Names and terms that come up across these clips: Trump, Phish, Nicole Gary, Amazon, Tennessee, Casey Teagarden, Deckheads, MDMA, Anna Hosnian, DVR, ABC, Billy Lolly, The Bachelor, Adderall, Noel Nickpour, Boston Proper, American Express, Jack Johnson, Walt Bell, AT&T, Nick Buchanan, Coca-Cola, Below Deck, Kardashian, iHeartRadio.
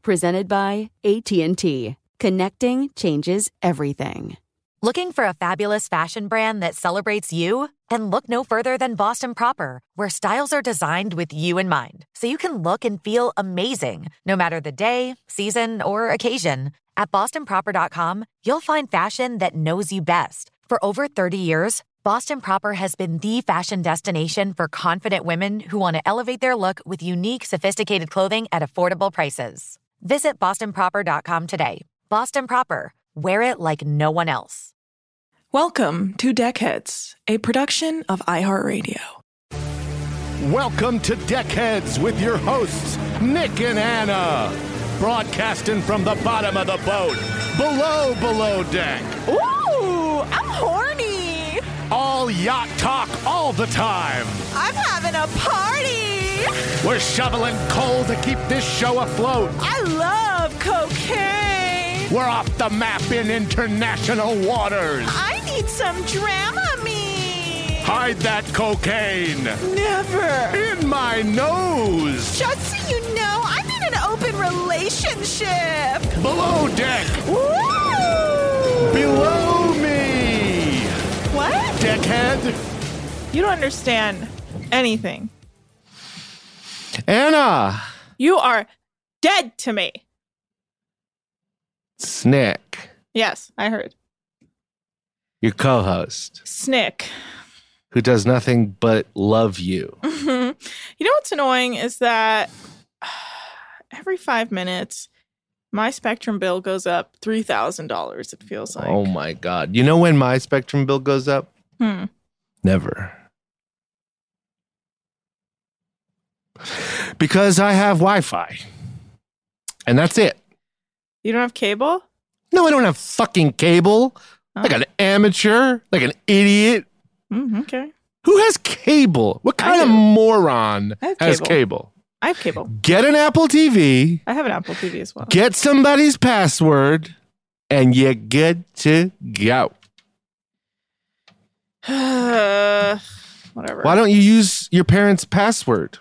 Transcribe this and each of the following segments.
Presented by AT&T. Connecting changes everything. Looking for a fabulous fashion brand that celebrates you? Then look no further than Boston Proper, where styles are designed with you in mind, so you can look and feel amazing, no matter the day, season, or occasion. At BostonProper.com, you'll find fashion that knows you best. For over 30 years, Boston Proper has been the fashion destination for confident women who want to elevate their look with unique, sophisticated clothing at affordable prices. Visit BostonProper.com today. Boston Proper. Wear it like no one else. Welcome to Deckheads, a production of iHeartRadio. Welcome to Deckheads with your hosts, Nick and Anna. Broadcasting from the bottom of the boat, below deck. Ooh, I'm horny. All yacht talk all the time. I'm having a party. We're shoveling coal to keep this show afloat. I love cocaine. We're off the map in international waters. I need some Dramamine. Hide that cocaine. Never. In my nose. Just so you know, I'm in an open relationship. Below deck. Woo! Below me. What? Deckhead. You don't understand anything. Anna! You are dead to me. Snick. Yes, I heard. Your co-host. Snick. Who does nothing but love you. Mm-hmm. You know what's annoying is that every 5 minutes, my Spectrum bill goes up $3,000, it feels like. Oh my God. You know when my Spectrum bill goes up? Never. Because I have Wi-Fi. And that's it. You don't have cable? No, I don't have fucking cable. Oh. Like an amateur, like an idiot. Okay. Who has cable? What kind of moron has cable? I have cable. Get an Apple TV. I have an Apple TV as well. Get somebody's password, and you're good to go. Whatever. Why don't you use your parents' password?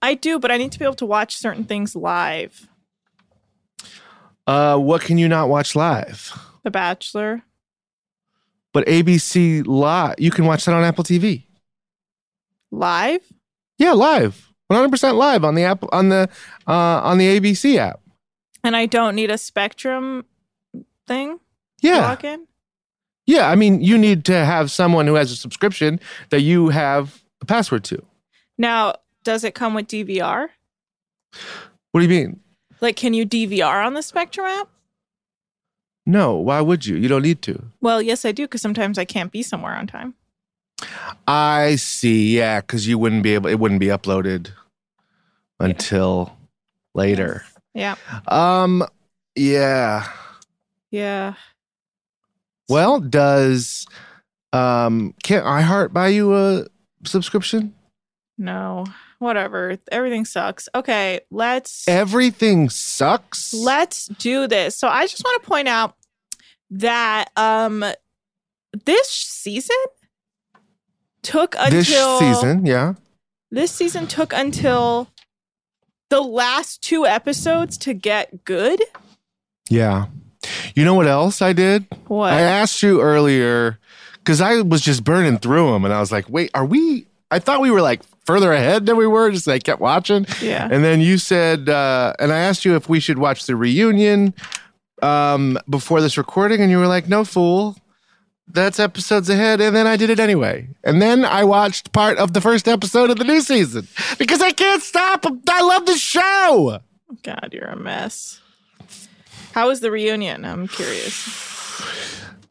I do, but I need to be able to watch certain things live. What can you not watch live? The Bachelor. But ABC Live, you can watch that on Apple TV. Live? Yeah, live. 100% live on the app, on the ABC app. And I don't need a Spectrum thing? Yeah. To log in? Yeah, I mean, you need to have someone who has a subscription that you have a password to. Now, does it come with DVR? What do you mean? Like, can you DVR on the Spectrum app? No, why would you? You don't need to. Well, yes, I do, because sometimes I can't be somewhere on time. I see, yeah, because you wouldn't be able, it wouldn't be uploaded until later. Yes. Yeah. Yeah. Well, does can iHeart buy you a subscription? No. Whatever. Everything sucks. Okay, Everything sucks? Let's do this. So I just want to point out that This season took until the last two episodes to get good. Yeah. You know what else I did? What? I asked you earlier, because I was just burning through them, and I was like, wait, are we I thought we were like further ahead than we were, just like kept watching. Yeah. And then you said, and I asked you if we should watch the reunion before this recording, and you were like, no, fool. That's episodes ahead, and then I did it anyway. And then I watched part of the first episode of the new season because I can't stop. I love the show. God, you're a mess. How was the reunion? I'm curious.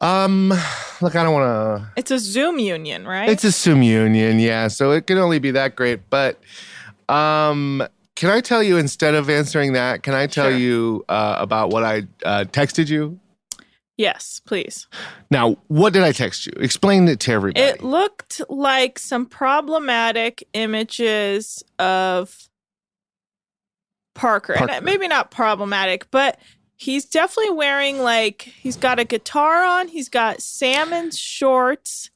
Look, I don't want to... It's a Zoom union, right? It's a Zoom union, yeah. So it can only be that great. But can I tell you, instead of answering that, can I tell you about what I texted you? Yes, please. Now, what did I text you? Explain it to everybody. It looked like some problematic images of Parker. And maybe not problematic, but he's definitely wearing, like, he's got a guitar on. He's got salmon shorts,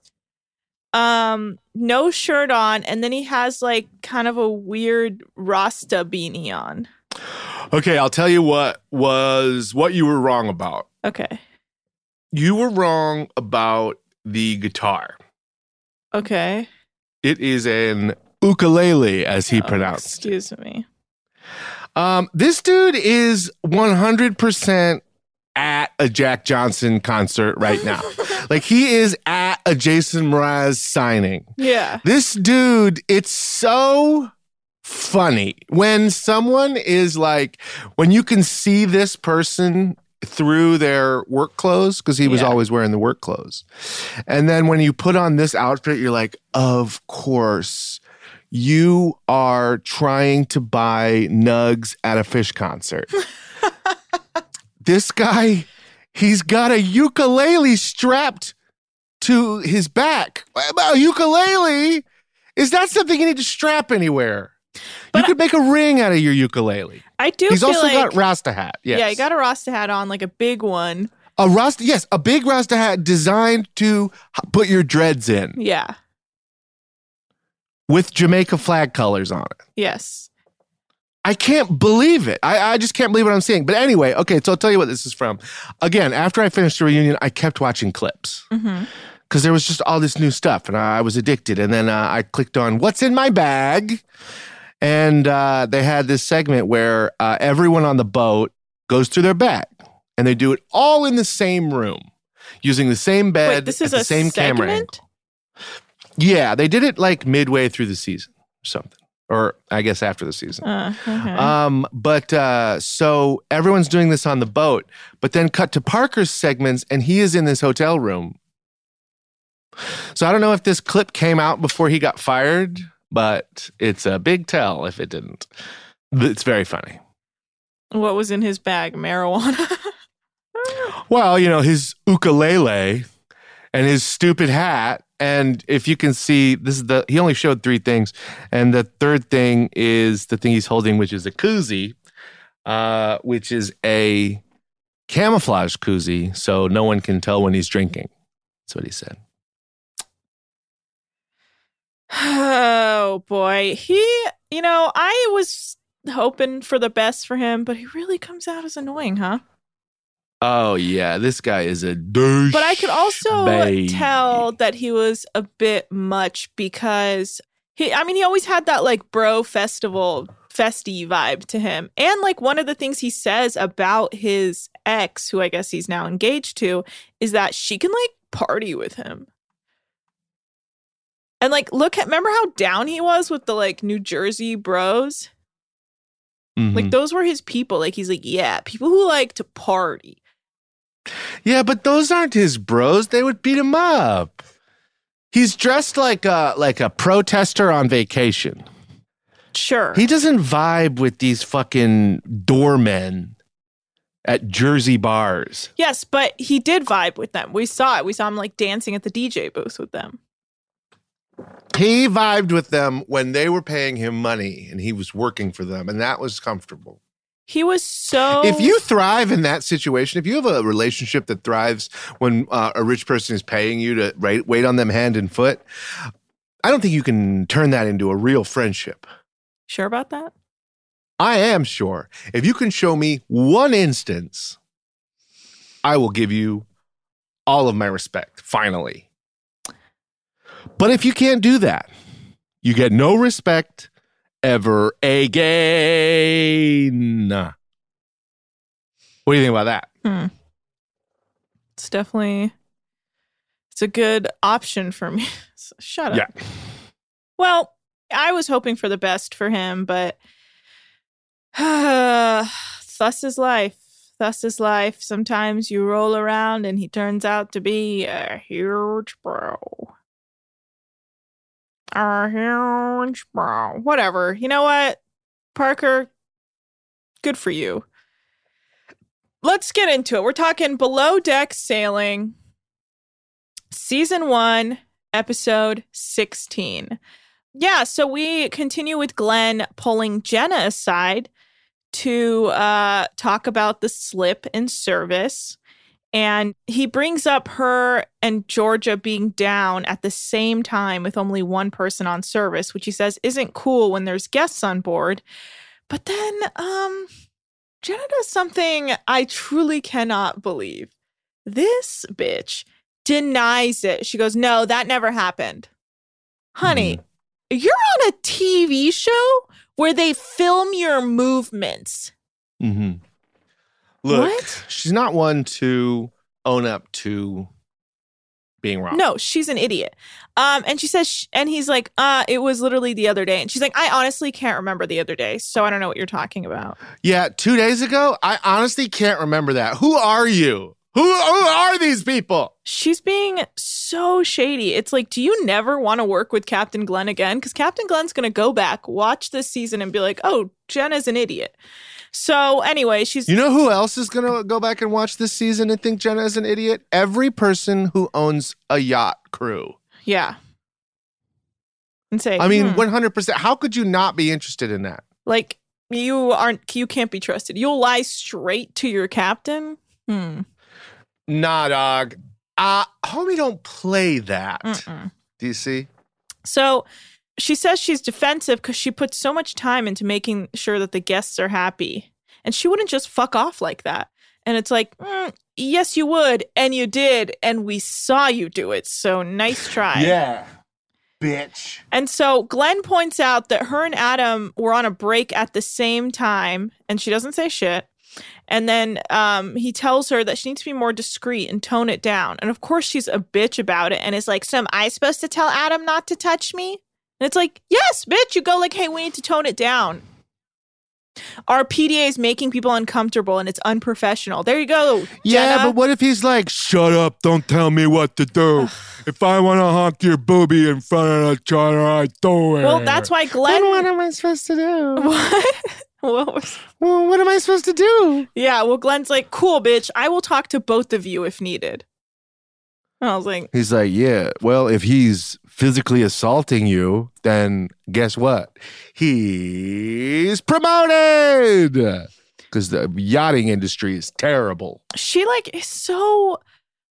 no shirt on. And then he has, like, kind of a weird Rasta beanie on. Okay, I'll tell you what you were wrong about. Okay. You were wrong about the guitar. Okay. It is an ukulele, as he pronounced. Excuse me. This dude is 100% at a Jack Johnson concert right now. Like, he is at a Jason Mraz signing. Yeah. This dude, it's so funny. When someone is like, when you can see this person through their work clothes, because he was always wearing the work clothes. And then when you put on this outfit, you're like, of course, you are trying to buy nugs at a Phish concert. This guy, he's got a ukulele strapped to his back. A ukulele is not something you need to strap anywhere. But you could make a ring out of your ukulele. I do. He's feel also like, got Rasta hat. Yes. Yeah, he got a Rasta hat on, like a big one. A big Rasta hat designed to put your dreads in. Yeah. With Jamaica flag colors on it. Yes. I can't believe it. I just can't believe what I'm seeing. But anyway, okay, so I'll tell you what this is from. Again, after I finished the reunion, I kept watching clips. Mm-hmm. Because there was just all this new stuff, and I was addicted. And then I clicked on What's in My Bag? And they had this segment where everyone on the boat goes through their bag, and they do it all in the same room, using the same bed. Wait, this is at the same segment? Camera angle. Yeah, they did it like midway through the season or something, or I guess after the season. Okay. So everyone's doing this on the boat, but then cut to Parker's segments, and he is in this hotel room. So I don't know if this clip came out before he got fired, but it's a big tell if it didn't. It's very funny. What was in his bag? Marijuana? Well, you know, his ukulele and his stupid hat. And if you can see, he only showed three things. And the third thing is the thing he's holding, which is a koozie, which is a camouflage koozie. So no one can tell when he's drinking. That's what he said. Oh, boy. I was hoping for the best for him, but he really comes out as annoying, huh? Oh, yeah. This guy is a douche. But I could also tell that he was a bit much because he always had that, like, bro festy vibe to him. And, like, one of the things he says about his ex, who I guess he's now engaged to, is that she can, like, party with him. And, like, remember how down he was with the, like, New Jersey bros? Mm-hmm. Like, those were his people. Like, he's like, yeah, people who like to party. Yeah, but those aren't his bros. They would beat him up. He's dressed like a protester on vacation. Sure. He doesn't vibe with these fucking doormen at Jersey bars. Yes, but he did vibe with them. We saw it. We saw him, like, dancing at the DJ booth with them. He vibed with them when they were paying him money and he was working for them, and that was comfortable. He was so... If you thrive in that situation, if you have a relationship that thrives when a rich person is paying you to wait on them hand and foot, I don't think you can turn that into a real friendship. Sure about that? I am sure. If you can show me one instance, I will give you all of my respect, finally. But if you can't do that, You get no respect ever again. What do you think about that? It's definitely, it's a good option for me. Shut up. Yeah. Well, I was hoping for the best for him, but thus is life. Thus is life. Sometimes you roll around and he turns out to be a huge bro. Whatever. You know what, Parker? Good for you. Let's get into it. We're talking Below Deck Sailing, Season 1, Episode 16. Yeah, so we continue with Glenn pulling Jenna aside to talk about the slip in service. And he brings up her and Georgia being down at the same time with only one person on service, which he says isn't cool when there's guests on board. But then Jenna does something I truly cannot believe. This bitch denies it. She goes, no, that never happened. Honey, you're on a TV show where they film your movements. Look, what? She's not one to own up to being wrong. No, she's an idiot. And she says, and he's like, it was literally the other day. And she's like, I honestly can't remember the other day. So I don't know what you're talking about. Yeah, 2 days ago? I honestly can't remember that. Who are you? Who are these people? She's being so shady. It's like, do you never want to work with Captain Glenn again? Because Captain Glenn's going to go back, watch this season, and be like, oh, Jenna's an idiot. So anyway, she's... You know who else is going to go back and watch this season and think Jenna is an idiot? Every person who owns a yacht crew. Yeah. And say, I mean, 100%. How could you not be interested in that? Like, you can't be trusted. You'll lie straight to your captain? Nah, dog. Homie don't play that. Do you see? So... She says she's defensive because she puts so much time into making sure that the guests are happy. And she wouldn't just fuck off like that. And it's like, yes, you would. And you did. And we saw you do it. So nice try. Yeah, bitch. And so Glenn points out that her and Adam were on a break at the same time. And she doesn't say shit. And then he tells her that she needs to be more discreet and tone it down. And of course, she's a bitch about it. And it's like, so am I supposed to tell Adam not to touch me? And it's like, yes, bitch, you go like, hey, we need to tone it down. Our PDA is making people uncomfortable and it's unprofessional. There you go, yeah, Jenna. But what if he's like, shut up, don't tell me what to do. If I want to honk your boobie in front of the charter, I do it. Well, that's why Glenn... What am I supposed to do? What? What am I supposed to do? Yeah, well, Glenn's like, cool, bitch. I will talk to both of you if needed. And I was like... He's like, yeah, well, if he's... physically assaulting you, then guess what? He's promoted because the yachting industry is terrible. She like is so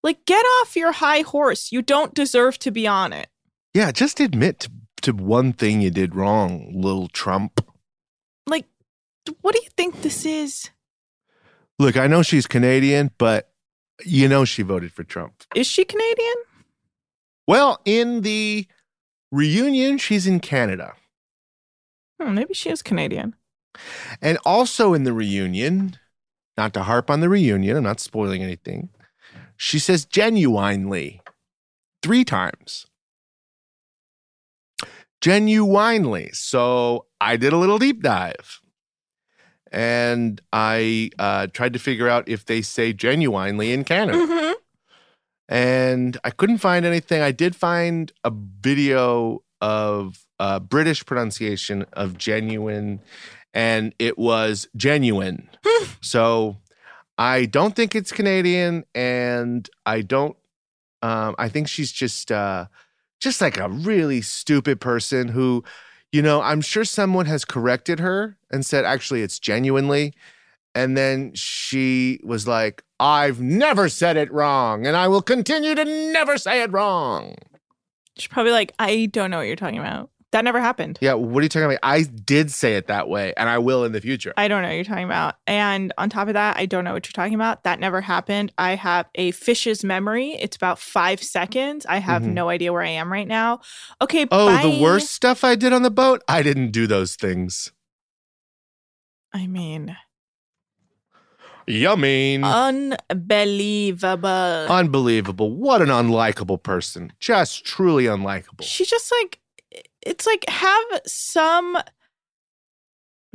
like, get off your high horse. You don't deserve to be on it. Yeah, just admit to one thing you did wrong, little Trump. Like, what do you think this is? Look, I know she's Canadian, but you know she voted for Trump. Is she Canadian? Well, in the reunion, she's in Canada. Maybe she is Canadian. And also in the reunion, not to harp on the reunion, I'm not spoiling anything, she says genuinely 3 times. Genuinely. So I did a little deep dive. And I tried to figure out if they say genuinely in Canada. And I couldn't find anything. I did find a video of British pronunciation of genuine, and it was genuine. So I don't think it's Canadian, and I don't. I think she's just like a really stupid person who, you know, I'm sure someone has corrected her and said, actually, it's genuinely. And then she was like, I've never said it wrong, and I will continue to never say it wrong. She's probably like, I don't know what you're talking about. That never happened. Yeah, what are you talking about? I did say it that way, and I will in the future. I don't know what you're talking about. And on top of that, I don't know what you're talking about. That never happened. I have a fish's memory. It's about 5 seconds. I have no idea where I am right now. Okay, bye. The worst stuff I did on the boat? I didn't do those things. I mean... Yummy. Unbelievable. Unbelievable. What an unlikable person. Just truly unlikable. She just like... It's like have some,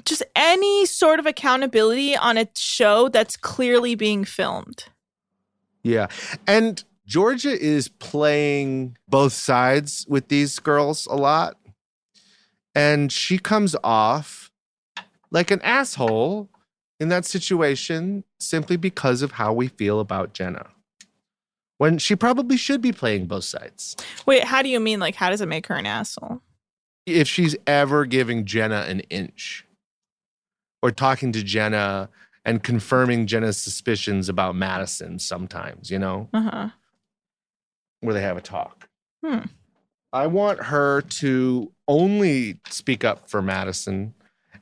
just any sort of accountability on a show that's clearly being filmed. Yeah. And Georgia is playing both sides with these girls a lot. And she comes off like an asshole in that situation simply because of how we feel about Jenna. When she probably should be playing both sides. Wait, how do you mean? Like, how does it make her an asshole? If she's ever giving Jenna an inch or talking to Jenna and confirming Jenna's suspicions about Madison sometimes, you know? Uh-huh. Where they have a talk. I want her to only speak up for Madison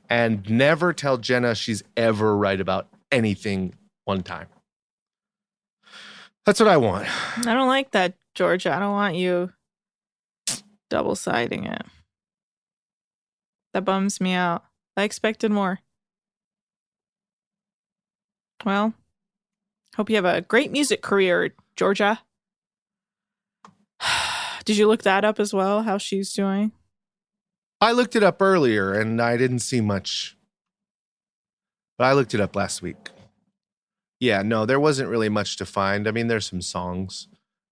and never tell Jenna she's ever right about anything one time. That's what I want. I don't like that, Georgia. I don't want you double-siding it. That bums me out. I expected more. Well, hope you have a great music career, Georgia. Did you look that up as well, how she's doing? I looked it up earlier, and I didn't see much. But I looked it up last week. Yeah, no, there wasn't really much to find. I mean, there's some songs,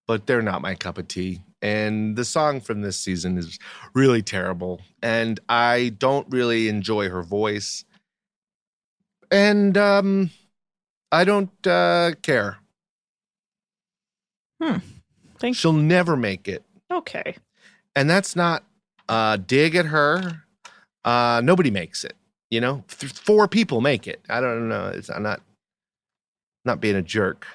but they're not my cup of tea. And the song from this season is really terrible. And I don't really enjoy her voice. And I don't care. Thanks. She'll never make it. Okay. And that's not a dig at her. Nobody makes it, you know? Four people make it. I don't know. I'm not being a jerk.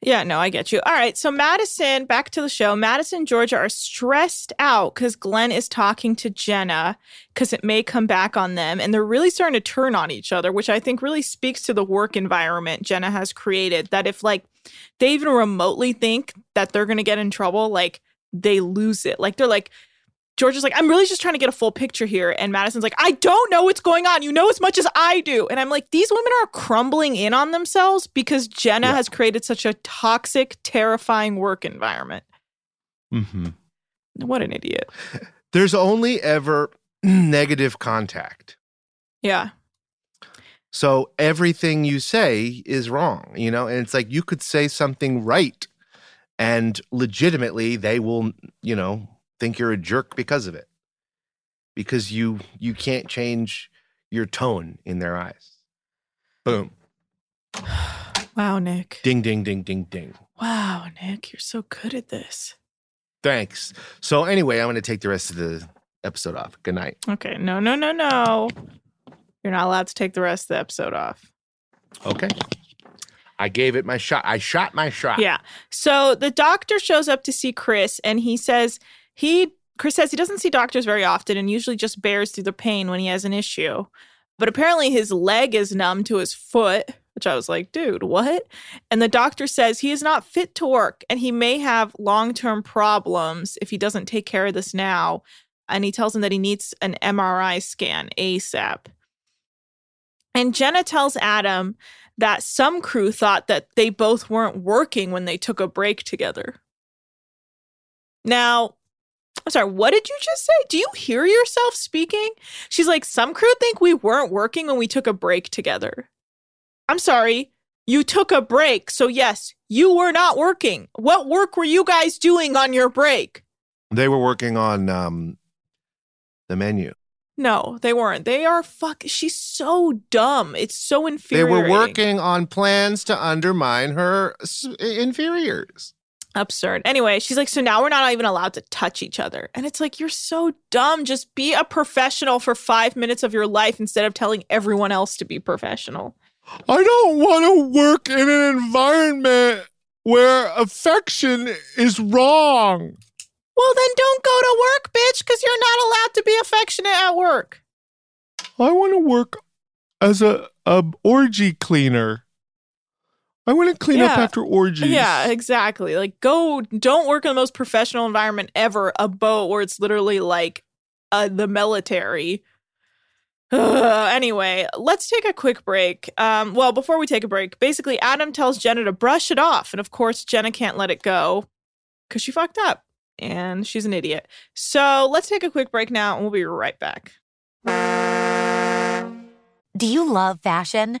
Yeah, no, I get you. All right, so Madison, back to the show. Madison and Georgia are stressed out because Glenn is talking to Jenna because it may come back on them. And they're really starting to turn on each other, which I think really speaks to the work environment Jenna has created. That if, like, they even remotely think that they're going to get in trouble, like, they lose it. Like, they're like... Georgia's like, I'm really just trying to get a full picture here. And Madison's like, I don't know what's going on. You know as much as I do. And I'm like, these women are crumbling in on themselves because Jenna has created such a toxic, terrifying work environment. What an idiot. There's only ever negative contact. Yeah. So everything you say is wrong, you know? And it's like you could say something right and legitimately they will, you know, think you're a jerk because of it. Because you can't change your tone in their eyes. Boom. Wow, Nick. Ding, ding, ding, ding, ding. Wow, Nick, you're so good at this. Thanks. So anyway, I'm going to take the rest of the episode off. Good night. Okay. No. You're not allowed to take the rest of the episode off. Okay. I gave it my shot. I shot my shot. Yeah. So the doctor shows up to see Chris, and he says... Chris says he doesn't see doctors very often and usually just bears through the pain when he has an issue. But apparently his leg is numb to his foot, which I was like, dude, what? And the doctor says he is not fit to work and he may have long-term problems if he doesn't take care of this now. And he tells him that he needs an MRI scan ASAP. And Jenna tells Adam that some crew thought that they both weren't working when they took a break together. Now... I'm sorry, what did you just say? Do you hear yourself speaking? She's like, some crew think we weren't working when we took a break together. I'm sorry, you took a break. So yes, you were not working. What work were you guys doing on your break? They were working on the menu. No, they weren't. They are she's so dumb. It's so infuriating. They were working on plans to undermine her inferiors. Absurd. Anyway, she's like, so now we're not even allowed to touch each other. And it's like, you're so dumb. Just be a professional for 5 minutes of your life instead of telling everyone else to be professional. I don't want to work in an environment where affection is wrong. Well, then don't go to work, bitch, because you're not allowed to be affectionate at work. I want to work as a orgy cleaner. I want to clean up after orgies. Yeah, exactly. Like, don't work in the most professional environment ever, a boat where it's literally like the military. Anyway, let's take a quick break. Well, before we take a break, basically Adam tells Jenna to brush it off. And of course, Jenna can't let it go because she fucked up and she's an idiot. So let's take a quick break now and we'll be right back. Do you love fashion?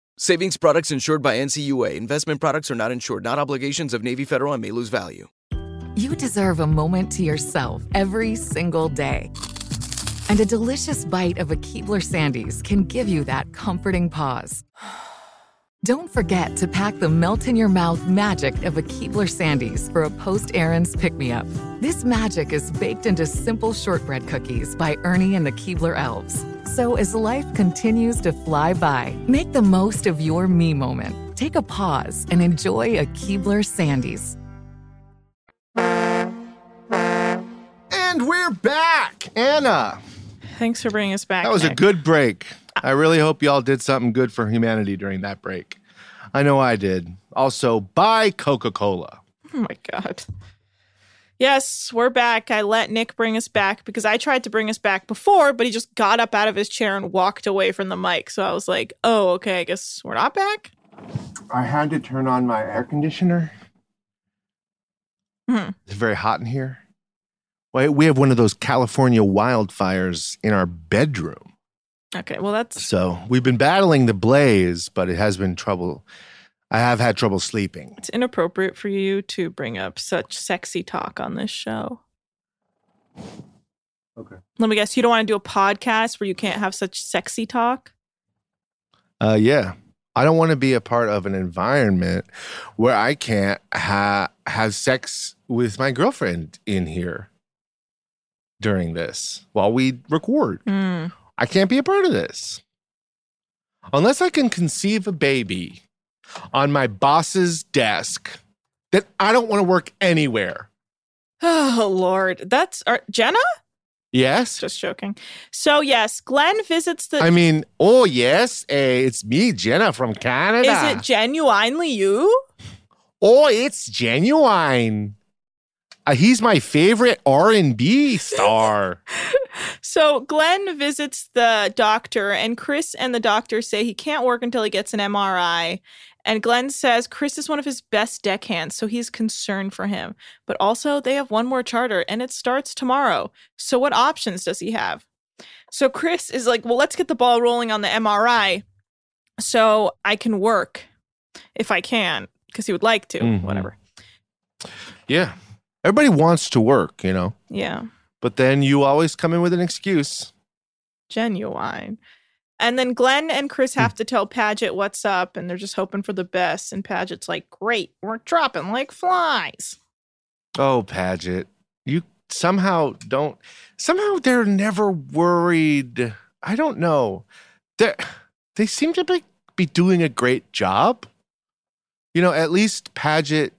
Savings products insured by NCUA. Investment products are not insured, not obligations of Navy Federal and may lose value. You deserve a moment to yourself every single day. And a delicious bite of a Keebler Sandies can give you that comforting pause. Don't forget to pack the melt-in-your-mouth magic of a Keebler Sandies for a post-errands pick-me-up. This magic is baked into simple shortbread cookies by Ernie and the Keebler Elves. So as life continues to fly by, make the most of your me moment. Take a pause and enjoy a Keebler Sandies. And we're back, Anna. Thanks for bringing us back. That was a good break. I really hope y'all did something good for humanity during that break. I know I did. Also, buy Coca-Cola. Oh, my God. Yes, we're back. I let Nick bring us back because I tried to bring us back before, but he just got up out of his chair and walked away from the mic. So I was like, oh, okay, I guess we're not back. I had to turn on my air conditioner. Mm-hmm. It's very hot in here. Well, we have one of those California wildfires in our bedroom. Okay, well, that's... So we've been battling the blaze, but it has been trouble. I have had trouble sleeping. It's inappropriate for you to bring up such sexy talk on this show. Okay. Let me guess, you don't want to do a podcast where you can't have such sexy talk? Yeah. I don't want to be a part of an environment where I can't have sex with my girlfriend in here during this while we record. Mm. I can't be a part of this. Unless I can conceive a baby on my boss's desk, then I don't want to work anywhere. Oh, Lord. That's Jenna? Yes. Just joking. So, yes, Glenn visits the... I mean, oh, yes. It's me, Jenna from Canada. Is it genuinely you? Oh, it's genuine. He's my favorite R&B star. So Glenn visits the doctor, and Chris and the doctor say he can't work until he gets an MRI. And Glenn says Chris is one of his best deckhands, so he's concerned for him. But also, they have one more charter, and it starts tomorrow. So what options does he have? So Chris is like, well, let's get the ball rolling on the MRI so I can work if I can, because he would like to, whatever. Yeah. Everybody wants to work, you know? Yeah. But then you always come in with an excuse. Genuine. And then Glenn and Chris have to tell Padgett what's up, and they're just hoping for the best. And Padgett's like, great, we're dropping like flies. Oh, Padgett. You somehow they're never worried. I don't know. They seem to be doing a great job. You know, at least Padgett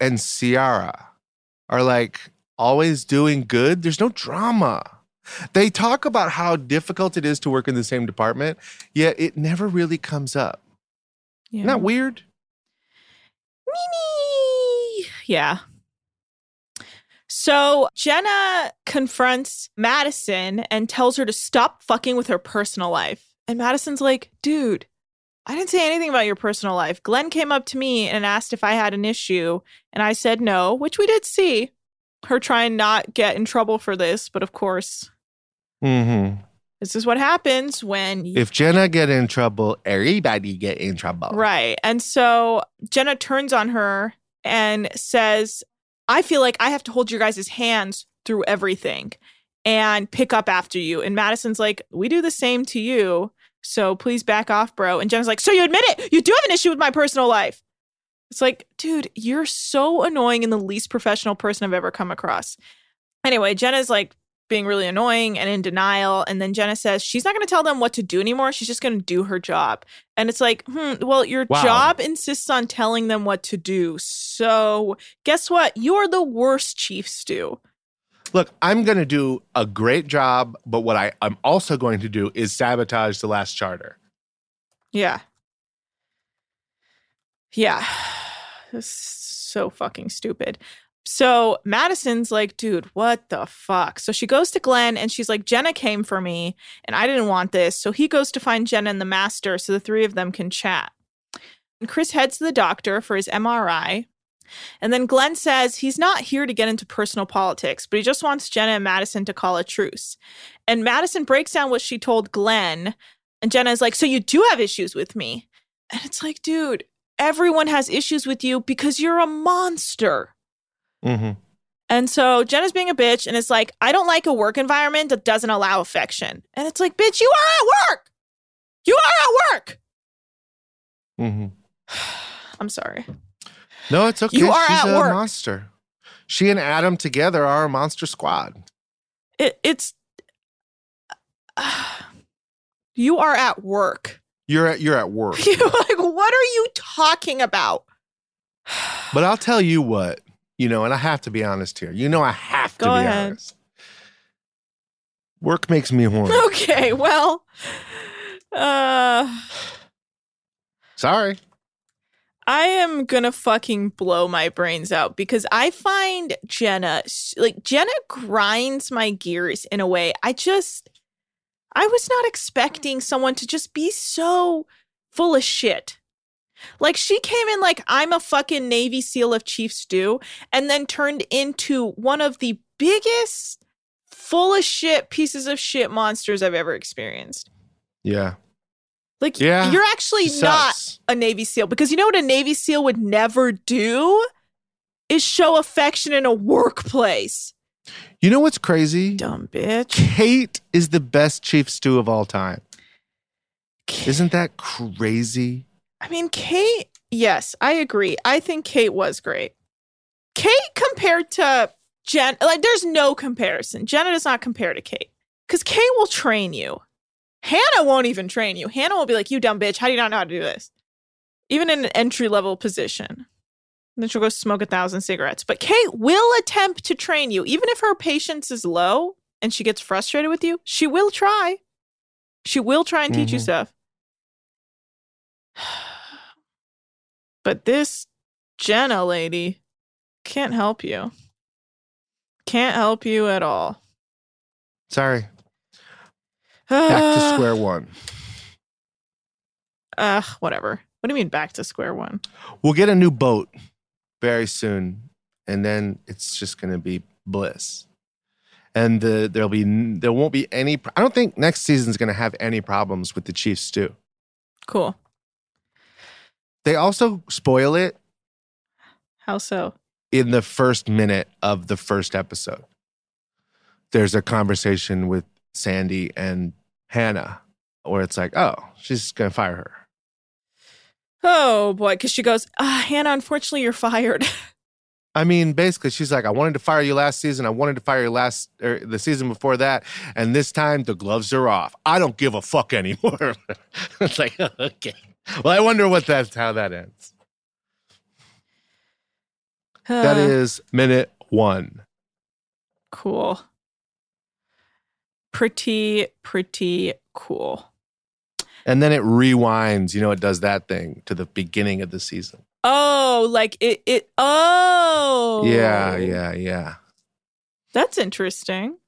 and Ciara are like always doing good. There's no drama. They talk about how difficult it is to work in the same department, yet it never really comes up. Yeah. Isn't that weird? Me. Yeah. So Jenna confronts Madison and tells her to stop fucking with her personal life. And Madison's like, dude, I didn't say anything about your personal life. Glenn came up to me and asked if I had an issue. And I said no, which we did see. Her trying not get in trouble for this. But of course, this is what happens when... If Jenna get in trouble, everybody get in trouble. Right. And so Jenna turns on her and says, I feel like I have to hold your guys' hands through everything and pick up after you. And Madison's like, we do the same to you. So please back off, bro. And Jenna's like, so you admit it? You do have an issue with my personal life. It's like, dude, you're so annoying and the least professional person I've ever come across. Anyway, Jenna's like being really annoying and in denial. And then Jenna says she's not going to tell them what to do anymore. She's just going to do her job. And it's like, well, your job insists on telling them what to do. So guess what? You're the worst chief, Stu. Look, I'm going to do a great job, but what I'm also going to do is sabotage the last charter. Yeah. Yeah. This is so fucking stupid. So Madison's like, dude, what the fuck? So she goes to Glenn and she's like, Jenna came for me and I didn't want this. So he goes to find Jenna and the master so the three of them can chat. And Chris heads to the doctor for his MRI. And then Glenn says he's not here to get into personal politics, but he just wants Jenna and Madison to call a truce. And Madison breaks down what she told Glenn. And Jenna's like, so you do have issues with me. And it's like, dude, everyone has issues with you because you're a monster. And so Jenna's being a bitch. And it's like, I don't like a work environment that doesn't allow affection. And it's like, bitch, you are at work. You are at work. I'm sorry. No, it's okay. You are She's at a work. Monster. She and Adam together are a monster squad. It's you are at work. You're at work. You're like, what are you talking about? But I'll tell you what, and I have to be honest here. I have to be honest. Work makes me horny. Okay, well, sorry. I am going to fucking blow my brains out because I find Jenna grinds my gears in a way. I was not expecting someone to just be so full of shit. Like, she came in like, I'm a fucking Navy SEAL of Chief Stew, and then turned into one of the biggest full of shit pieces of shit monsters I've ever experienced. Yeah. Like, you're actually not a Navy SEAL, because you know what a Navy SEAL would never do is show affection in a workplace. You know what's crazy? Dumb bitch. Kate is the best Chief Stew of all time. Isn't that crazy? I mean, Kate, yes, I agree. I think Kate was great. Kate compared to Jenna, like, there's no comparison. Jenna does not compare to Kate because Kate will train you. Hannah won't even train you. Hannah will be like, you dumb bitch. How do you not know how to do this? Even in an entry-level position. And then she'll go smoke 1,000 cigarettes. But Kate will attempt to train you. Even if her patience is low and she gets frustrated with you, she will try. She will try and teach you stuff. But this Jenna lady can't help you. Can't help you at all. Sorry. Back to square one. Whatever. What do you mean back to square one? We'll get a new boat very soon, and then it's just going to be bliss. And there won't be any. I don't think next season's going to have any problems with the Chief Stew. Cool. They also spoil it. How so? In the first minute of the first episode, there's a conversation with Sandy and Hannah, where it's like, oh, she's going to fire her. Oh, boy. Because she goes, Hannah, unfortunately, you're fired. I mean, basically, she's like, I wanted to fire you last season. I wanted to fire you the season before that. And this time, the gloves are off. I don't give a fuck anymore. It's like, okay. Well, I wonder how that ends. That is minute one. Cool. Pretty cool. And then it rewinds, it does that thing to the beginning of the season. Oh, like it oh. Yeah. That's interesting.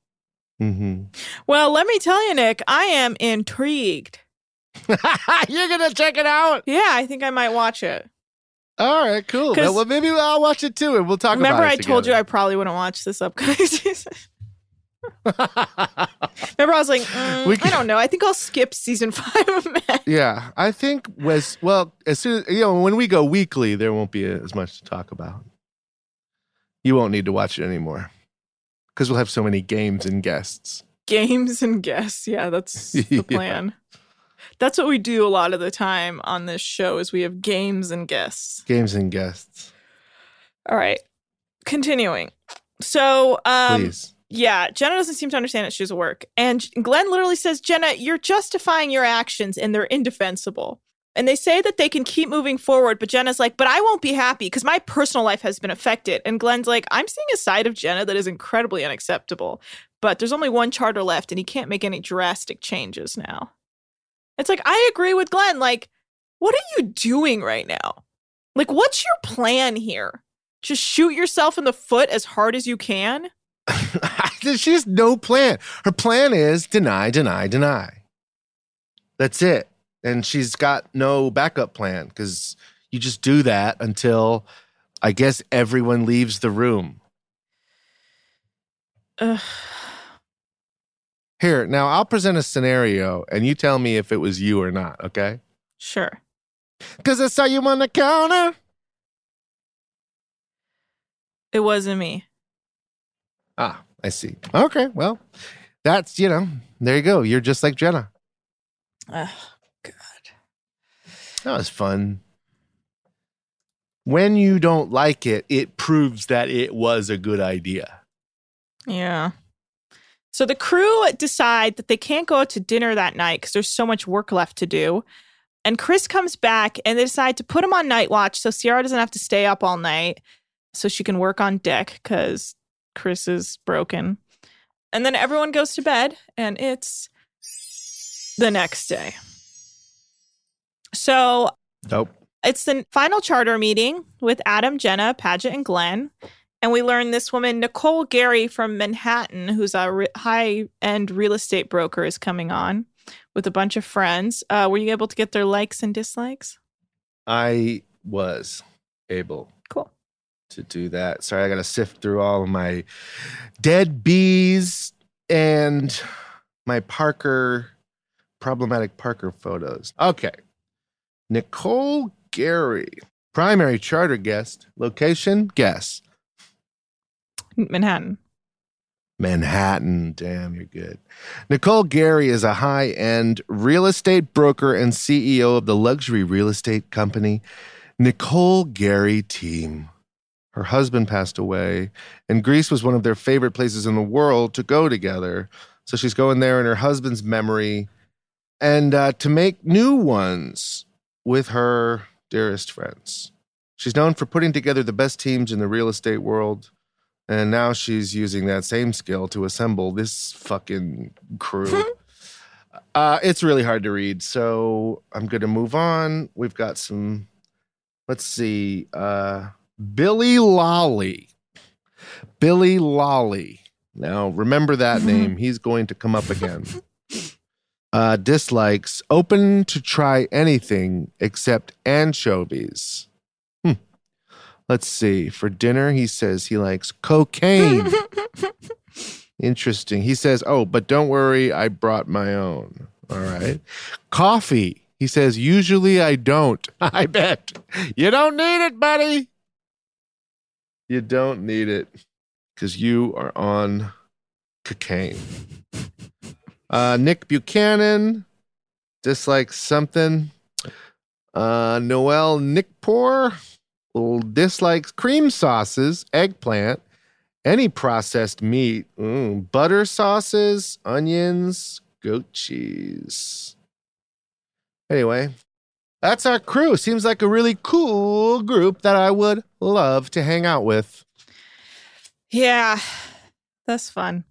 Well, let me tell you, Nick, I am intrigued. You're going to check it out? Yeah, I think I might watch it. All right, cool. Well, maybe I'll watch it too and we'll talk about it. Remember I told you I probably wouldn't watch this upcoming season? Remember I was like, I don't know. I think I'll skip season 5 of Mad. Yeah, I think as soon as, when we go weekly, there won't be as much to talk about. You won't need to watch it anymore because we'll have so many games and guests. Games and guests. Yeah, that's the plan. Yeah. That's what we do a lot of the time on this show is we have games and guests. Games and guests. All right. Continuing. So, please. Yeah, Jenna doesn't seem to understand that she doesn't work. And Glenn literally says, Jenna, you're justifying your actions and they're indefensible. And they say that they can keep moving forward. But Jenna's like, but I won't be happy because my personal life has been affected. And Glenn's like, I'm seeing a side of Jenna that is incredibly unacceptable. But there's only one charter left and he can't make any drastic changes now. It's like, I agree with Glenn. Like, what are you doing right now? Like, what's your plan here? Just shoot yourself in the foot as hard as you can? She has no plan. Her plan is deny, deny, deny. That's it. And she's got no backup plan because you just do that until, I guess, everyone leaves the room. Ugh. Here, now I'll present a scenario and you tell me if it was you or not, okay? Sure. Because I saw you on the counter. It wasn't me. Ah, I see. Okay, well, that's, there you go. You're just like Jenna. Oh, God. That was fun. When you don't like it, it proves that it was a good idea. Yeah. So the crew decide that they can't go out to dinner that night because there's so much work left to do. And Chris comes back and they decide to put him on night watch so Ciara doesn't have to stay up all night so she can work on deck because Chris is broken. And then everyone goes to bed and it's the next day. So It's the final charter meeting with Adam, Jenna, Padgett, and Glenn. And we learn this woman, Nicole Gary from Manhattan, who's a high-end real estate broker, is coming on with a bunch of friends. Were you able to get their likes and dislikes? I was able to do that. Sorry, I got to sift through all of my dead bees and my problematic Parker photos. Okay. Nicole Gary, primary charter guest, location, guess. Manhattan. Damn, you're good. Nicole Gary is a high-end real estate broker and CEO of the luxury real estate company Nicole Gary Team. Her husband passed away, and Greece was one of their favorite places in the world to go together. So she's going there in her husband's memory and to make new ones with her dearest friends. She's known for putting together the best teams in the real estate world. And now she's using that same skill to assemble this fucking crew. It's really hard to read, so I'm going to move on. We've got some, let's see, Billy Lolly. Billy Lolly. Now, remember that name. He's going to come up again. Dislikes, open to try anything except anchovies. Let's see. For dinner, he says he likes cocaine. Interesting. He says, oh, but don't worry, I brought my own. All right. Coffee. He says, usually I don't. I bet. You don't need it, buddy. You don't need it because you are on cocaine. Nick Buchanan dislikes something. Noel Nickpour dislikes cream sauces, eggplant, any processed meat, butter sauces, onions, goat cheese. Anyway, that's our crew. Seems like a really cool group that I would love to hang out with. Yeah, that's fun.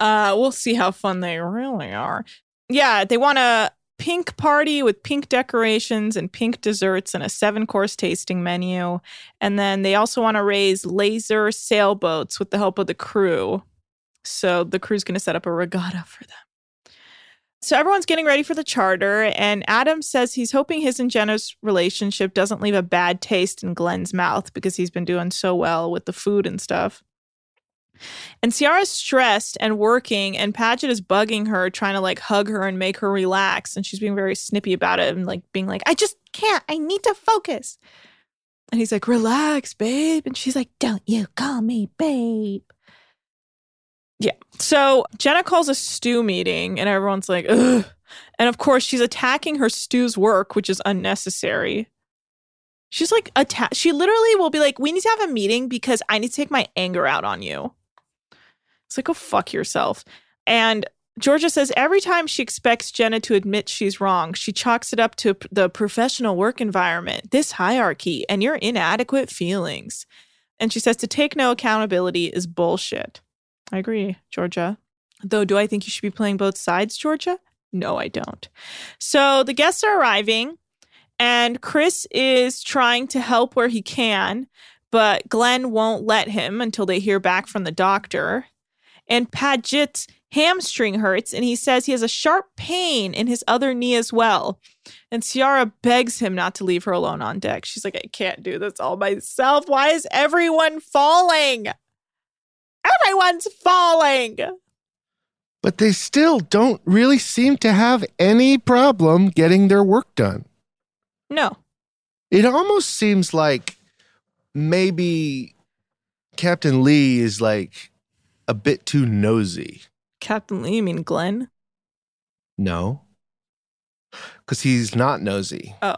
We'll see how fun they really are. Yeah, they want to pink party with pink decorations and pink desserts and a 7-course tasting menu. And then they also want to raise laser sailboats with the help of the crew. So the crew's going to set up a regatta for them. So everyone's getting ready for the charter, and Adam says he's hoping his and Jenna's relationship doesn't leave a bad taste in Glenn's mouth because he's been doing so well with the food and stuff. And Ciara's stressed and working, and Padgett is bugging her, trying to like hug her and make her relax, and she's being very snippy about it and like being like, I just can't. I need to focus. And he's like, relax, babe. And she's like, don't you call me babe. Yeah. So Jenna calls a stew meeting and everyone's like, ugh. And of course, she's attacking her stew's work, which is unnecessary. She's like, she literally will be like, we need to have a meeting because I need to take my anger out on you. It's like, go fuck yourself. And Georgia says every time she expects Jenna to admit she's wrong, she chalks it up to the professional work environment, this hierarchy, and your inadequate feelings. And she says to take no accountability is bullshit. I agree, Georgia. Though, do I think you should be playing both sides, Georgia? No, I don't. So the guests are arriving, and Chris is trying to help where he can, but Glenn won't let him until they hear back from the doctor. And Padgett's hamstring hurts, and he says he has a sharp pain in his other knee as well. And Ciara begs him not to leave her alone on deck. She's like, I can't do this all myself. Why is everyone falling? Everyone's falling. But they still don't really seem to have any problem getting their work done. No. It almost seems like maybe Captain Lee is like a bit too nosy. Captain Lee, you mean Glenn? No. Because he's not nosy. Oh.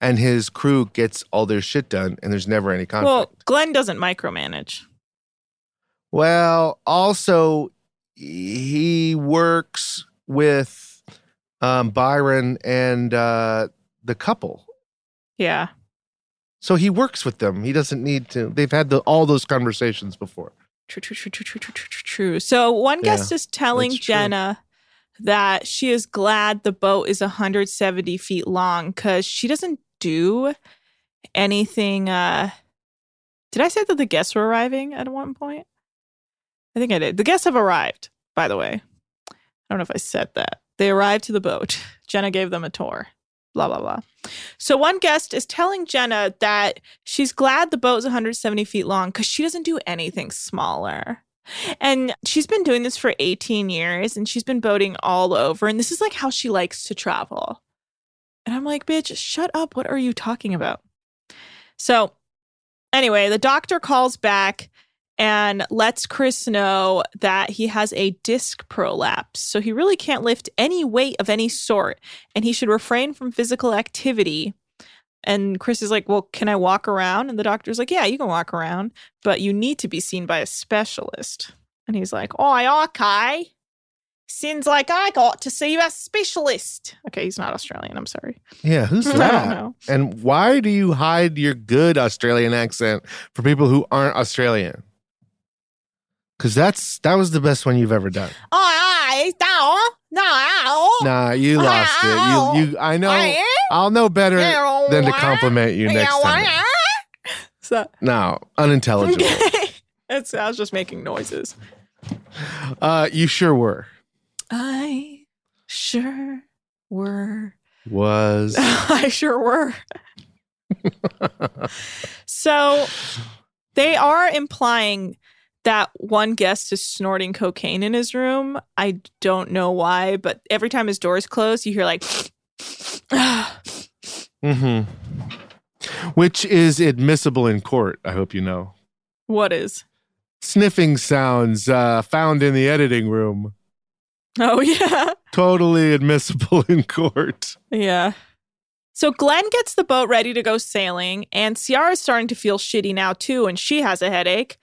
And his crew gets all their shit done and there's never any conflict. Well, Glenn doesn't micromanage. Well, also, he works with Byron and the couple. Yeah. So he works with them. He doesn't need to. They've had all those conversations before. True. So one guest is telling Jenna that she is glad the boat is 170 feet long because she doesn't do anything. Did I say that the guests were arriving at one point? I think I did. The guests have arrived, by the way. I don't know if I said that. They arrived to the boat. Jenna gave them a tour. Blah, blah, blah. So one guest is telling Jenna that she's glad the boat's 170 feet long because she doesn't do anything smaller. And she's been doing this for 18 years and she's been boating all over. And this is like how she likes to travel. And I'm like, bitch, shut up. What are you talking about? So anyway, the doctor calls back and lets Chris know that he has a disc prolapse. So he really can't lift any weight of any sort. And he should refrain from physical activity. And Chris is like, well, can I walk around? And the doctor's like, yeah, you can walk around. But you need to be seen by a specialist. And he's like, oh, okay. Seems like I got to see a specialist. Okay, he's not Australian. I'm sorry. Yeah, who's that? I don't know. And why do you hide your good Australian accent for people who aren't Australian? Because that was the best one you've ever done. Nah, you lost it. You I know. I'll know better than to compliment you next time. So, no, unintelligible. Okay. I was just making noises. You sure were. I sure were. Was. I sure were. So they are implying that one guest is snorting cocaine in his room. I don't know why, but every time his door is closed, you hear like... Which is admissible in court, I hope you know. What is? Sniffing sounds found in the editing room. Oh, yeah. Totally admissible in court. Yeah. So Glenn gets the boat ready to go sailing, and Ciara's starting to feel shitty now, too, and she has a headache.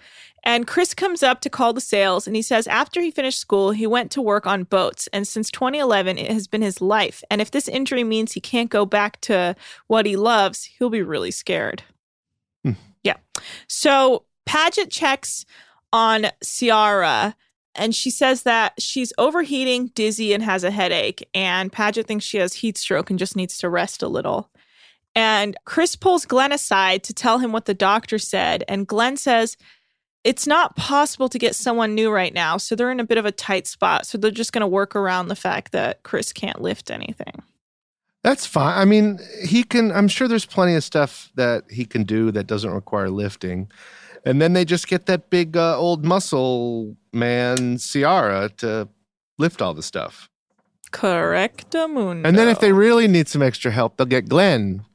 And Chris comes up to call the sails, and he says after he finished school, he went to work on boats. And since 2011, it has been his life. And if this injury means he can't go back to what he loves, he'll be really scared. Yeah. So Padgett checks on Ciara, and she says that she's overheating, dizzy, and has a headache. And Padgett thinks she has heat stroke and just needs to rest a little. And Chris pulls Glenn aside to tell him what the doctor said. And Glenn says it's not possible to get someone new right now. So they're in a bit of a tight spot. So they're just going to work around the fact that Chris can't lift anything. That's fine. I mean, he can, I'm sure there's plenty of stuff that he can do that doesn't require lifting. And then they just get that big old muscle man, Ciara, to lift all the stuff. Correctamundo. And then if they really need some extra help, they'll get Glenn.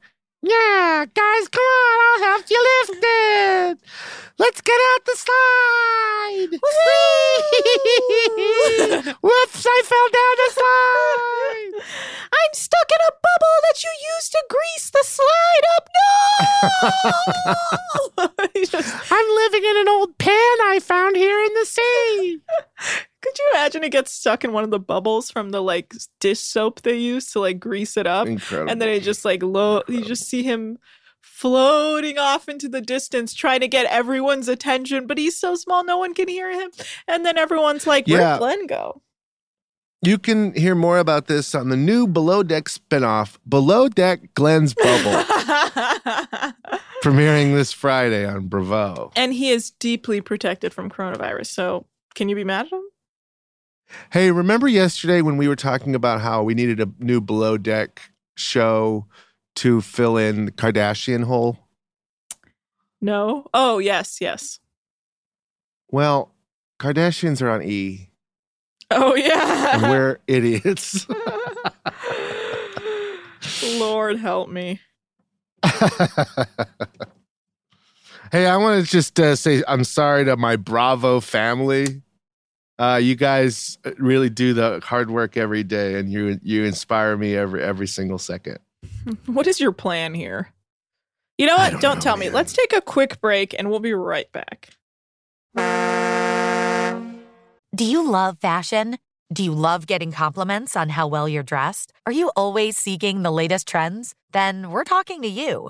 Yeah, guys, come on, I'll help you lift it. Let's get out the slide. Whoops, I fell down the slide. I'm stuck in a bubble that you used to grease the slide up. No! I'm living in an old pan I found here in the sea. Could you imagine it gets stuck in one of the bubbles from the, like, dish soap they use to, like, grease it up? Incredible. And then it just, like, you just see him floating off into the distance trying to get everyone's attention, but he's so small no one can hear him. And then everyone's like, where'd Glenn go? You can hear more about this on the new Below Deck spinoff, Below Deck Glenn's Bubble, premiering this Friday on Bravo. And he is deeply protected from coronavirus, so can you be mad at him? Hey, remember yesterday when we were talking about how we needed a new Below Deck show to fill in the Kardashian hole? No. Oh, yes. Well, Kardashians are on E. Oh, yeah. And we're idiots. Lord help me. Hey, I want to just say I'm sorry to my Bravo family. You guys really do the hard work every day, and you inspire me every single second. What is your plan here? You know what? Don't tell me. Let's take a quick break, and we'll be right back. Do you love fashion? Do you love getting compliments on how well you're dressed? Are you always seeking the latest trends? Then we're talking to you.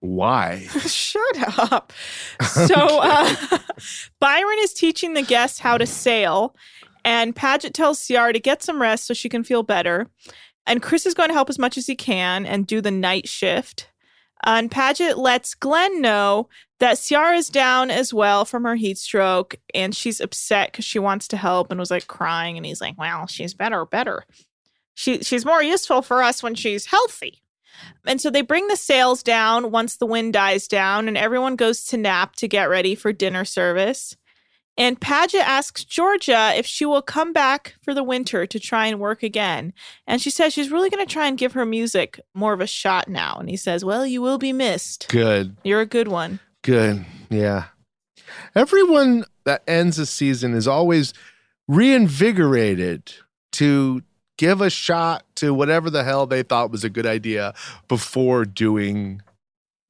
Why? Shut up. So Byron is teaching the guests how to sail, and Padgett tells Ciara to get some rest so she can feel better. And Chris is going to help as much as he can and do the night shift. And Padgett lets Glenn know that Ciara's down as well from her heat stroke, and she's upset because she wants to help and was, like, crying. And he's like, well, she's better. She's more useful for us when she's healthy. And so they bring the sails down once the wind dies down, and everyone goes to nap to get ready for dinner service. And Padgett asks Georgia if she will come back for the winter to try and work again. And she says she's really going to try and give her music more of a shot now. And he says, well, you will be missed. Good. You're a good one. Good. Yeah. Everyone that ends a season is always reinvigorated to give a shot to whatever the hell they thought was a good idea before doing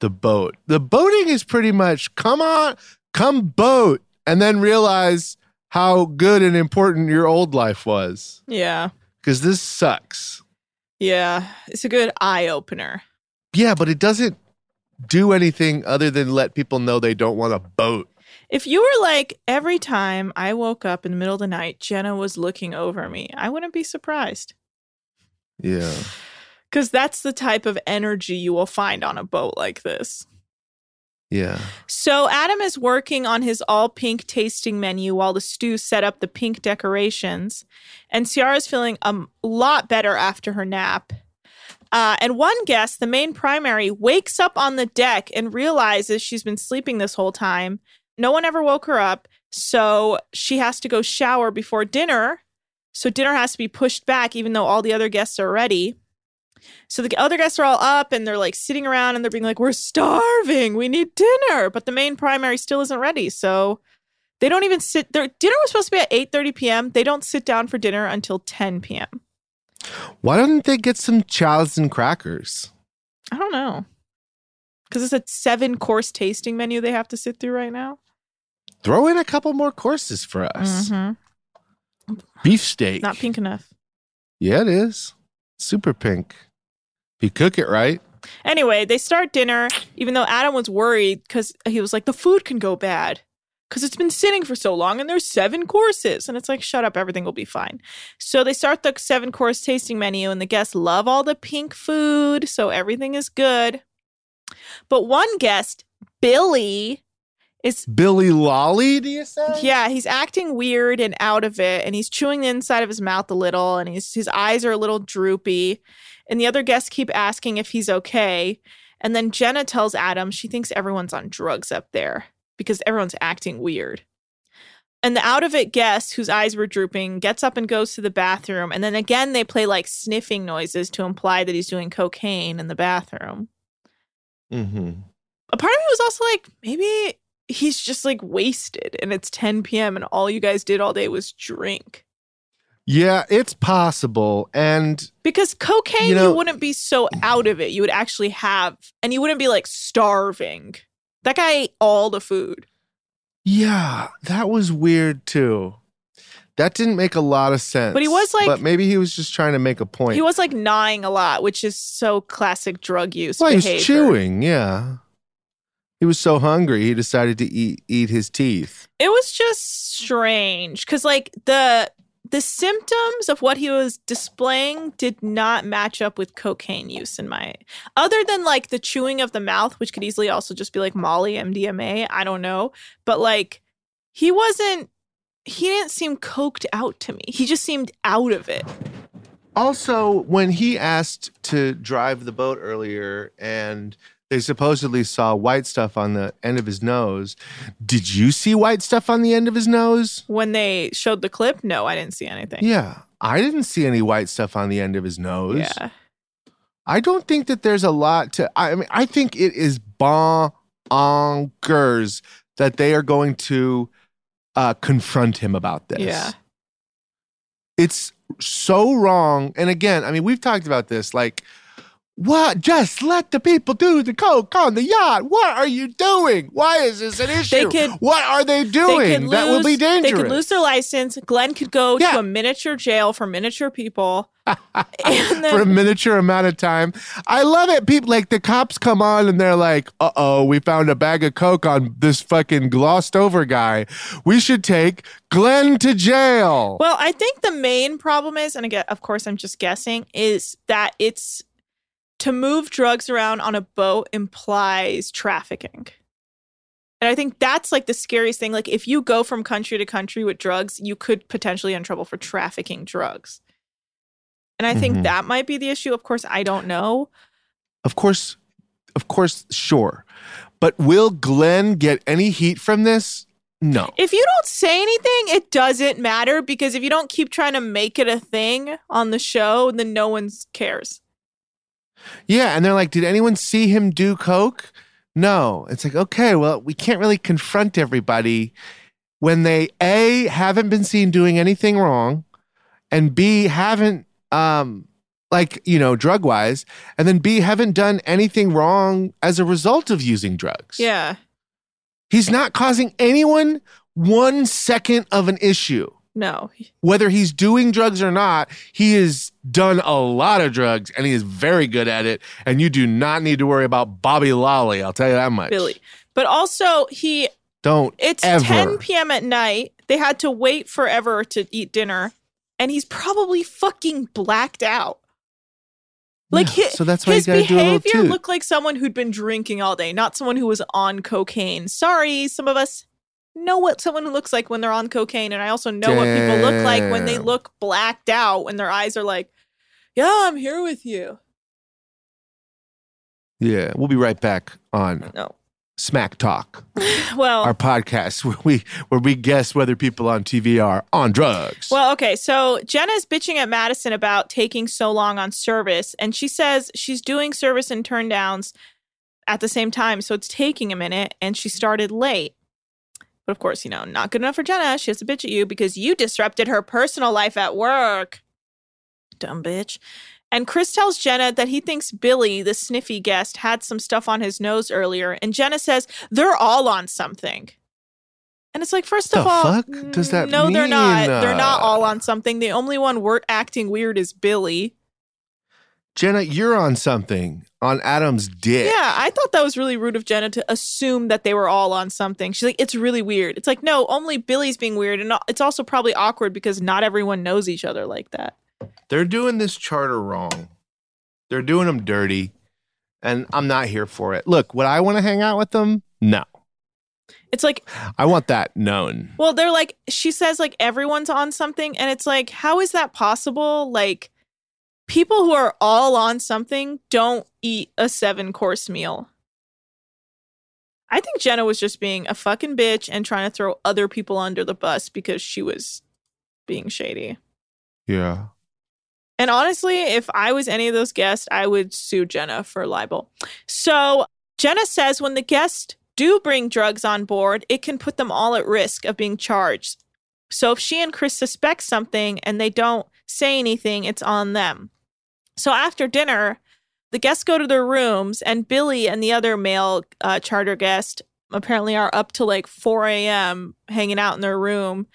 the boat. The boating is pretty much, come on, come boat. And then realize how good and important your old life was. Yeah. Because this sucks. Yeah. It's a good eye-opener. Yeah, but it doesn't do anything other than let people know they don't want a boat. If you were like, every time I woke up in the middle of the night, Jenna was looking over me, I wouldn't be surprised. Yeah. Because that's the type of energy you will find on a boat like this. Yeah. So Adam is working on his all-pink tasting menu while the stew set up the pink decorations. And Ciara's feeling a lot better after her nap. And one guest, the main primary, wakes up on the deck and realizes she's been sleeping this whole time. No one ever woke her up, so she has to go shower before dinner. So dinner has to be pushed back, even though all the other guests are ready. So the other guests are all up and they're like sitting around and they're being like, we're starving. We need dinner. But the main primary still isn't ready. So they don't even sit there. Dinner was supposed to be at 8:30 p.m. They don't sit down for dinner until 10 p.m. Why didn't they get some chowds and crackers? I don't know. Because it's a 7-course tasting menu they have to sit through right now. Throw in a couple more courses for us. Mm-hmm. Beefsteak. Not pink enough. Yeah, it is. Super pink. You cook it right. Anyway, they start dinner, even though Adam was worried because he was like, the food can go bad because it's been sitting for so long and there's 7 courses. And it's like, shut up, everything will be fine. So they start the 7-course tasting menu and the guests love all the pink food. So everything is good. But one guest, Billy, is... Billy Lolly, do you say? Yeah, he's acting weird and out of it. And he's chewing the inside of his mouth a little. And his eyes are a little droopy. And the other guests keep asking if he's okay. And then Jenna tells Adam she thinks everyone's on drugs up there because everyone's acting weird. And the out of it guest, whose eyes were drooping, gets up and goes to the bathroom. And then again, they play like sniffing noises to imply that he's doing cocaine in the bathroom. Mm-hmm. A part of me was also like, maybe he's just like wasted and it's 10 p.m. and all you guys did all day was drink. Yeah, it's possible. And because cocaine, you wouldn't be so out of it. You would actually have, and you wouldn't be like starving. That guy ate all the food. Yeah, that was weird too. That didn't make a lot of sense. But he was like... But maybe he was just trying to make a point. He was like gnawing a lot, which is so classic drug use behavior. He was chewing, yeah. He was so hungry, he decided to eat his teeth. It was just strange. Because like the symptoms of what he was displaying did not match up with cocaine use in my... Other than like the chewing of the mouth, which could easily also just be like Molly, MDMA, I don't know. But like he didn't seem coked out to me. He just seemed out of it. Also, when he asked to drive the boat earlier and they supposedly saw white stuff on the end of his nose, did you see white stuff on the end of his nose? When they showed the clip? No, I didn't see anything. Yeah. I didn't see any white stuff on the end of his nose. Yeah. I don't think that there's a lot to... I mean, I think it is bonkers that they are going to... confront him about this. Yeah. It's so wrong. And again, I mean, we've talked about this. Like, what? Just let the people do the coke on the yacht. What are you doing? Why is this an issue? What are they doing? That will be dangerous. They could lose their license. Glenn could go to a miniature jail for miniature people. For a miniature amount of time. I love it. People like the cops come on and they're like, "Uh-oh, we found a bag of coke on this fucking glossed over guy. We should take Glenn to jail." Well, I think the main problem is, and again, of course, I'm just guessing, is that it's to move drugs around on a boat implies trafficking. And I think that's like the scariest thing. Like if you go from country to country with drugs, you could potentially get in trouble for trafficking drugs. And I think that might be the issue. Of course, I don't know. Of course, sure. But will Glenn get any heat from this? No. If you don't say anything, it doesn't matter. Because if you don't keep trying to make it a thing on the show, then no one cares. Yeah. And they're like, did anyone see him do coke? No. It's like, okay, well, we can't really confront everybody when they, A, haven't been seen doing anything wrong, and B, haven't, drug wise, and then B, haven't done anything wrong as a result of using drugs. Yeah. He's not causing anyone 1 second of an issue. No. Whether he's doing drugs or not, he has done a lot of drugs and he is very good at it. And you do not need to worry about Bobby Lolly. I'll tell you that much. Billy. But also, he Don't it's ever. It's 10 p.m. at night. They had to wait forever to eat dinner. And he's probably fucking blacked out. Like, yeah, so that's why his behavior looked like someone who'd been drinking all day, not someone who was on cocaine. Sorry, some of us know what someone looks like when they're on cocaine. And I also know what people look like when they look blacked out, when their eyes are like, yeah, I'm here with you. Yeah, we'll be right back on Smack Talk, our podcast where we guess whether people on TV are on drugs. Well, okay, so Jenna's bitching at Madison about taking so long on service, and she says she's doing service and turndowns at the same time, so it's taking a minute, and she started late. But of course, not good enough for Jenna. She has to bitch at you because you disrupted her personal life at work. Dumb bitch. And Chris tells Jenna that he thinks Billy, the sniffy guest, had some stuff on his nose earlier. And Jenna says, they're all on something. And it's like, first of all, fuck does that mean? They're not. They're not all on something. The only one acting weird is Billy. Jenna, you're on something. On Adam's dick. Yeah, I thought that was really rude of Jenna to assume that they were all on something. She's like, it's really weird. It's like, no, only Billy's being weird. And it's also probably awkward because not everyone knows each other like that. They're doing this charter wrong. They're doing them dirty. And I'm not here for it. Look, would I want to hang out with them? No. It's like, I want that known. Well, they're like, she says like everyone's on something. And it's like, how is that possible? Like, people who are all on something don't eat a 7-course meal. I think Jenna was just being a fucking bitch and trying to throw other people under the bus because she was being shady. Yeah. And honestly, if I was any of those guests, I would sue Jenna for libel. So Jenna says when the guests do bring drugs on board, it can put them all at risk of being charged. So if she and Chris suspect something and they don't say anything, it's on them. So after dinner, the guests go to their rooms, and Billy and the other male charter guest apparently are up to like 4 a.m. hanging out in their room.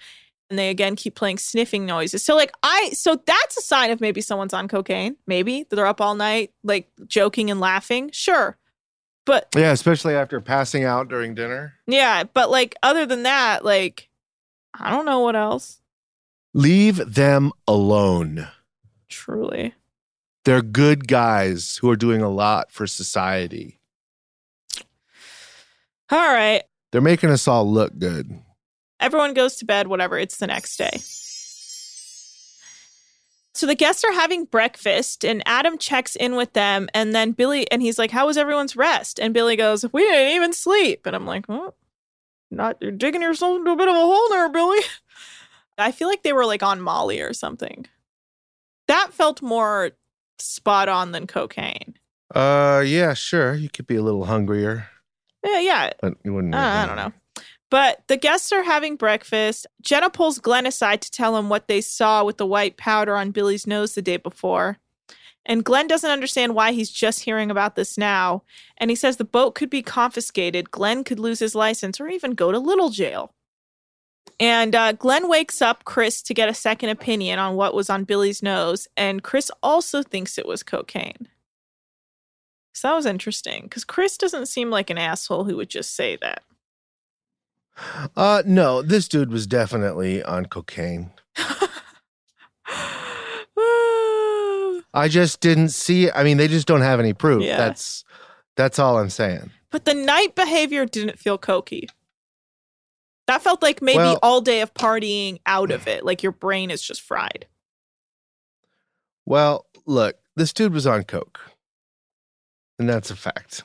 And they, again, keep playing sniffing noises. So, like, so that's a sign of maybe someone's on cocaine. Maybe they're up all night, like, joking and laughing. Sure. But. Yeah, especially after passing out during dinner. Yeah. But, like, other than that, like, I don't know what else. Leave them alone. Truly. They're good guys who are doing a lot for society. All right. They're making us all look good. Everyone goes to bed, whatever. It's the next day. So the guests are having breakfast, and Adam checks in with them. And then Billy, and he's like, how was everyone's rest? And Billy goes, we didn't even sleep. And I'm like, well, you're digging yourself into a bit of a hole there, Billy. I feel like they were like on Molly or something. That felt more spot on than cocaine. Yeah, sure. You could be a little hungrier. Yeah. But you wouldn't. I don't know. But the guests are having breakfast. Jenna pulls Glenn aside to tell him what they saw with the white powder on Billy's nose the day before. And Glenn doesn't understand why he's just hearing about this now. And he says the boat could be confiscated. Glenn could lose his license or even go to little jail. And Glenn wakes up Chris to get a second opinion on what was on Billy's nose. And Chris also thinks it was cocaine. So that was interesting because Chris doesn't seem like an asshole who would just say that. No, this dude was definitely on cocaine. I just didn't see. I mean, they just don't have any proof. Yeah. That's all I'm saying. But the night behavior didn't feel cokey. That felt like maybe all day of partying out of it. Like your brain is just fried. Well, look, this dude was on coke. And that's a fact.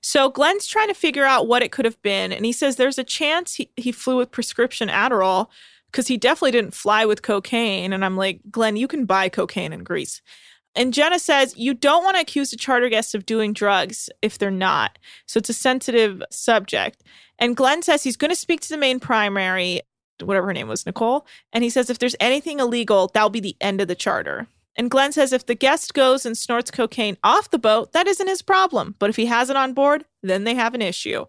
So Glenn's trying to figure out what it could have been. And he says there's a chance he flew with prescription Adderall because he definitely didn't fly with cocaine. And I'm like, Glenn, you can buy cocaine in Greece. And Jenna says, you don't want to accuse a charter guest of doing drugs if they're not. So it's a sensitive subject. And Glenn says he's going to speak to the main primary, whatever her name was, Nicole. And he says, if there's anything illegal, that'll be the end of the charter. And Glenn says if the guest goes and snorts cocaine off the boat, that isn't his problem. But if he has it on board, then they have an issue.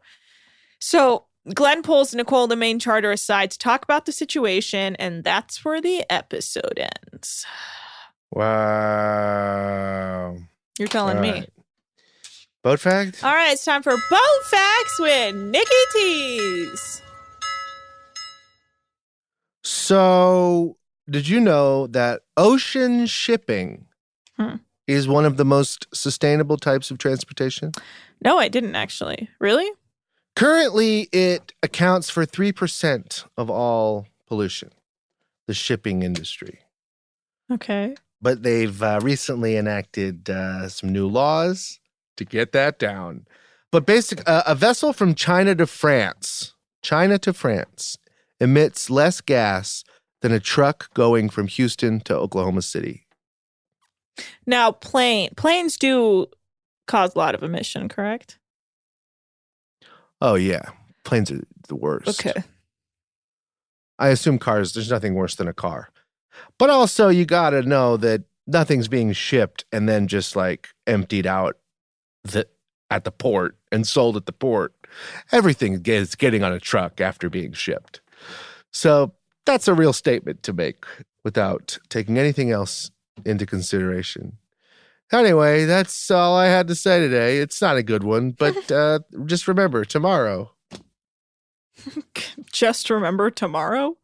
So Glenn pulls Nicole, the main charter, aside to talk about the situation. And that's where the episode ends. Wow. You're telling me. Boat fact? All right, it's time for Boat Facts with Nikki Tease. So did you know that ocean shipping is one of the most sustainable types of transportation? No, I didn't actually. Really? Currently, it accounts for 3% of all pollution, the shipping industry. Okay. But they've recently enacted some new laws to get that down. But basically, a vessel from China to France, emits less gas than a truck going from Houston to Oklahoma City. Now, planes do cause a lot of emission, correct? Oh, yeah. Planes are the worst. Okay. I assume cars, there's nothing worse than a car. But also, you got to know that nothing's being shipped and then just, like, emptied out at the port and sold at the port. Everything is getting on a truck after being shipped. So that's a real statement to make without taking anything else into consideration. Anyway, that's all I had to say today. It's not a good one, but just remember tomorrow. Just remember tomorrow?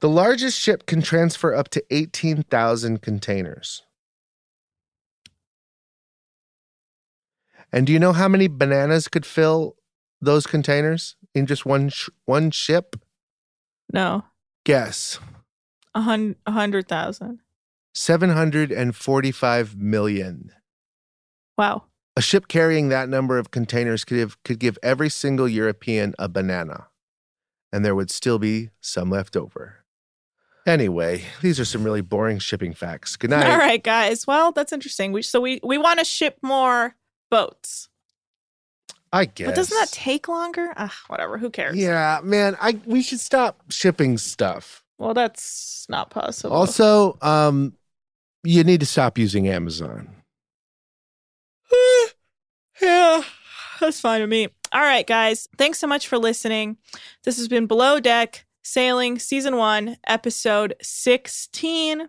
The largest ship can transfer up to 18,000 containers. And do you know how many bananas could fill those containers in just one ship? No. Guess. 100,000. 745 million. Wow. A ship carrying that number of containers could give every single European a banana. And there would still be some left over. Anyway, these are some really boring shipping facts. Good night. All right, guys. Well, that's interesting. We want to ship more boats. I guess. But doesn't that take longer? Whatever. Who cares? Yeah, man. We should stop shipping stuff. Well, that's not possible. Also, you need to stop using Amazon. Yeah, that's fine with me. All right, guys. Thanks so much for listening. This has been Below Deck Sailing Season 1, Episode 16. You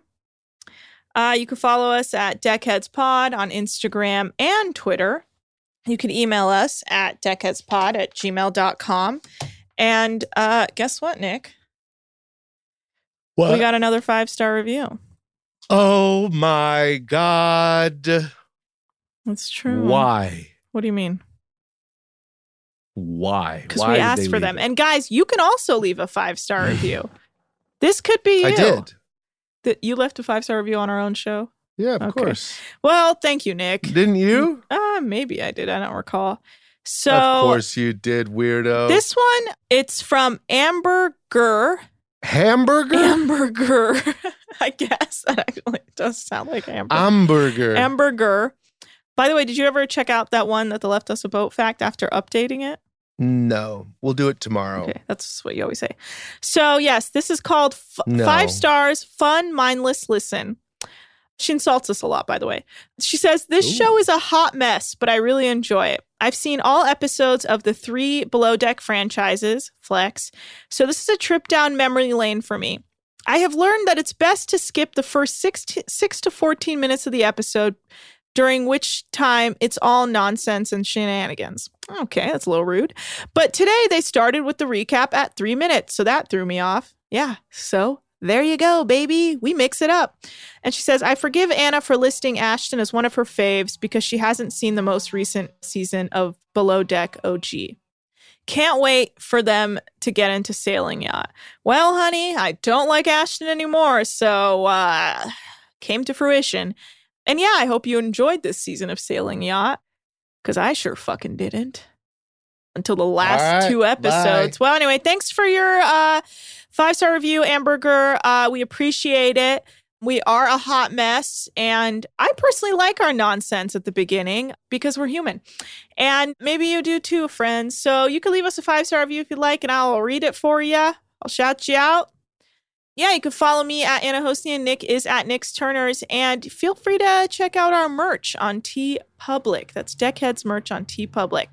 can follow us at Deckheads Pod on Instagram and Twitter. You can email us at deckheadspod@gmail.com. And guess what, Nick? What? We got another 5-star review. Oh, my God. That's true. Why? What do you mean? Why? Because we asked for them. And guys, you can also leave a 5-star review. This could be you. I did. You left a 5-star review on our own show? Yeah, of course. Well, thank you, Nick. Didn't you? Maybe I did. I don't recall. So, of course you did, weirdo. This one, it's from Amberger. Hamburger? Hamburger. I guess. That actually does sound like hamburger. Hamburger. Hamburger. By the way, did you ever check out that one that they left us a boat fact after updating it? No. We'll do it tomorrow. Okay, that's what you always say. So, yes, this is called 5 Stars, Fun, Mindless Listen. She insults us a lot, by the way. She says, this show is a hot mess, but I really enjoy it. I've seen all episodes of the 3 Below Deck franchises, Flex, so this is a trip down memory lane for me. I have learned that it's best to skip the first 6 to 14 minutes of the episode, during which time it's all nonsense and shenanigans. Okay, that's a little rude. But today they started with the recap at 3 minutes, so that threw me off. Yeah, so there you go, baby. We mix it up. And she says, I forgive Anna for listing Ashton as one of her faves because she hasn't seen the most recent season of Below Deck OG. Can't wait for them to get into Sailing Yacht. Well, honey, I don't like Ashton anymore, so came to fruition. And yeah, I hope you enjoyed this season of Sailing Yacht because I sure fucking didn't. Until the last 2 episodes. Bye. Well, anyway, thanks for your 5-star review, Amberger. We appreciate it. We are a hot mess. And I personally like our nonsense at the beginning because we're human. And maybe you do too, friends. So you can leave us a 5-star review if you like, and I'll read it for you. I'll shout you out. Yeah, you can follow me at Anna Hosnian. Nick is at Nick's Turners. And feel free to check out our merch on TeePublic. That's Deckheads merch on TeePublic.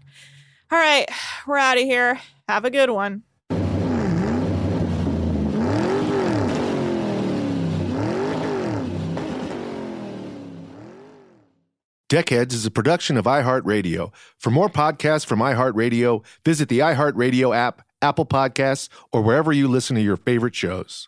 All right, we're out of here. Have a good one. Deckheads is a production of iHeartRadio. For more podcasts from iHeartRadio, visit the iHeartRadio app, Apple Podcasts, or wherever you listen to your favorite shows.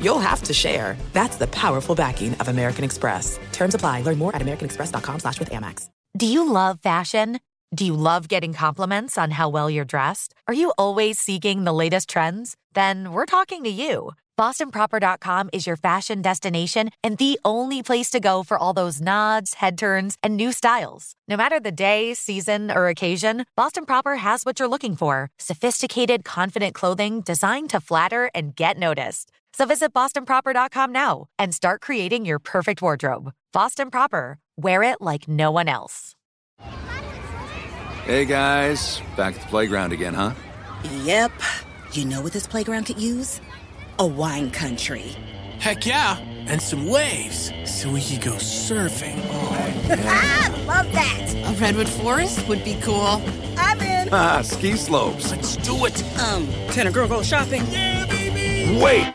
you'll have to share. That's the powerful backing of American Express. Terms apply. Learn more at americanexpress.com/withAmex. Do you love fashion? Do you love getting compliments on how well you're dressed? Are you always seeking the latest trends? Then we're talking to you. BostonProper.com is your fashion destination and the only place to go for all those nods, head turns, and new styles. No matter the day, season, or occasion, Boston Proper has what you're looking for. Sophisticated, confident clothing designed to flatter and get noticed. So visit BostonProper.com now and start creating your perfect wardrobe. Boston Proper. Wear it like no one else. Hey, guys. Back at the playground again, huh? Yep. You know what this playground could use? A wine country. Heck yeah, and some waves so we could go surfing. Oh, yeah. I love that. A redwood forest would be cool. I'm in. Ah, ski slopes. Let's do it. Can a girl go shopping? Yeah, baby. Wait.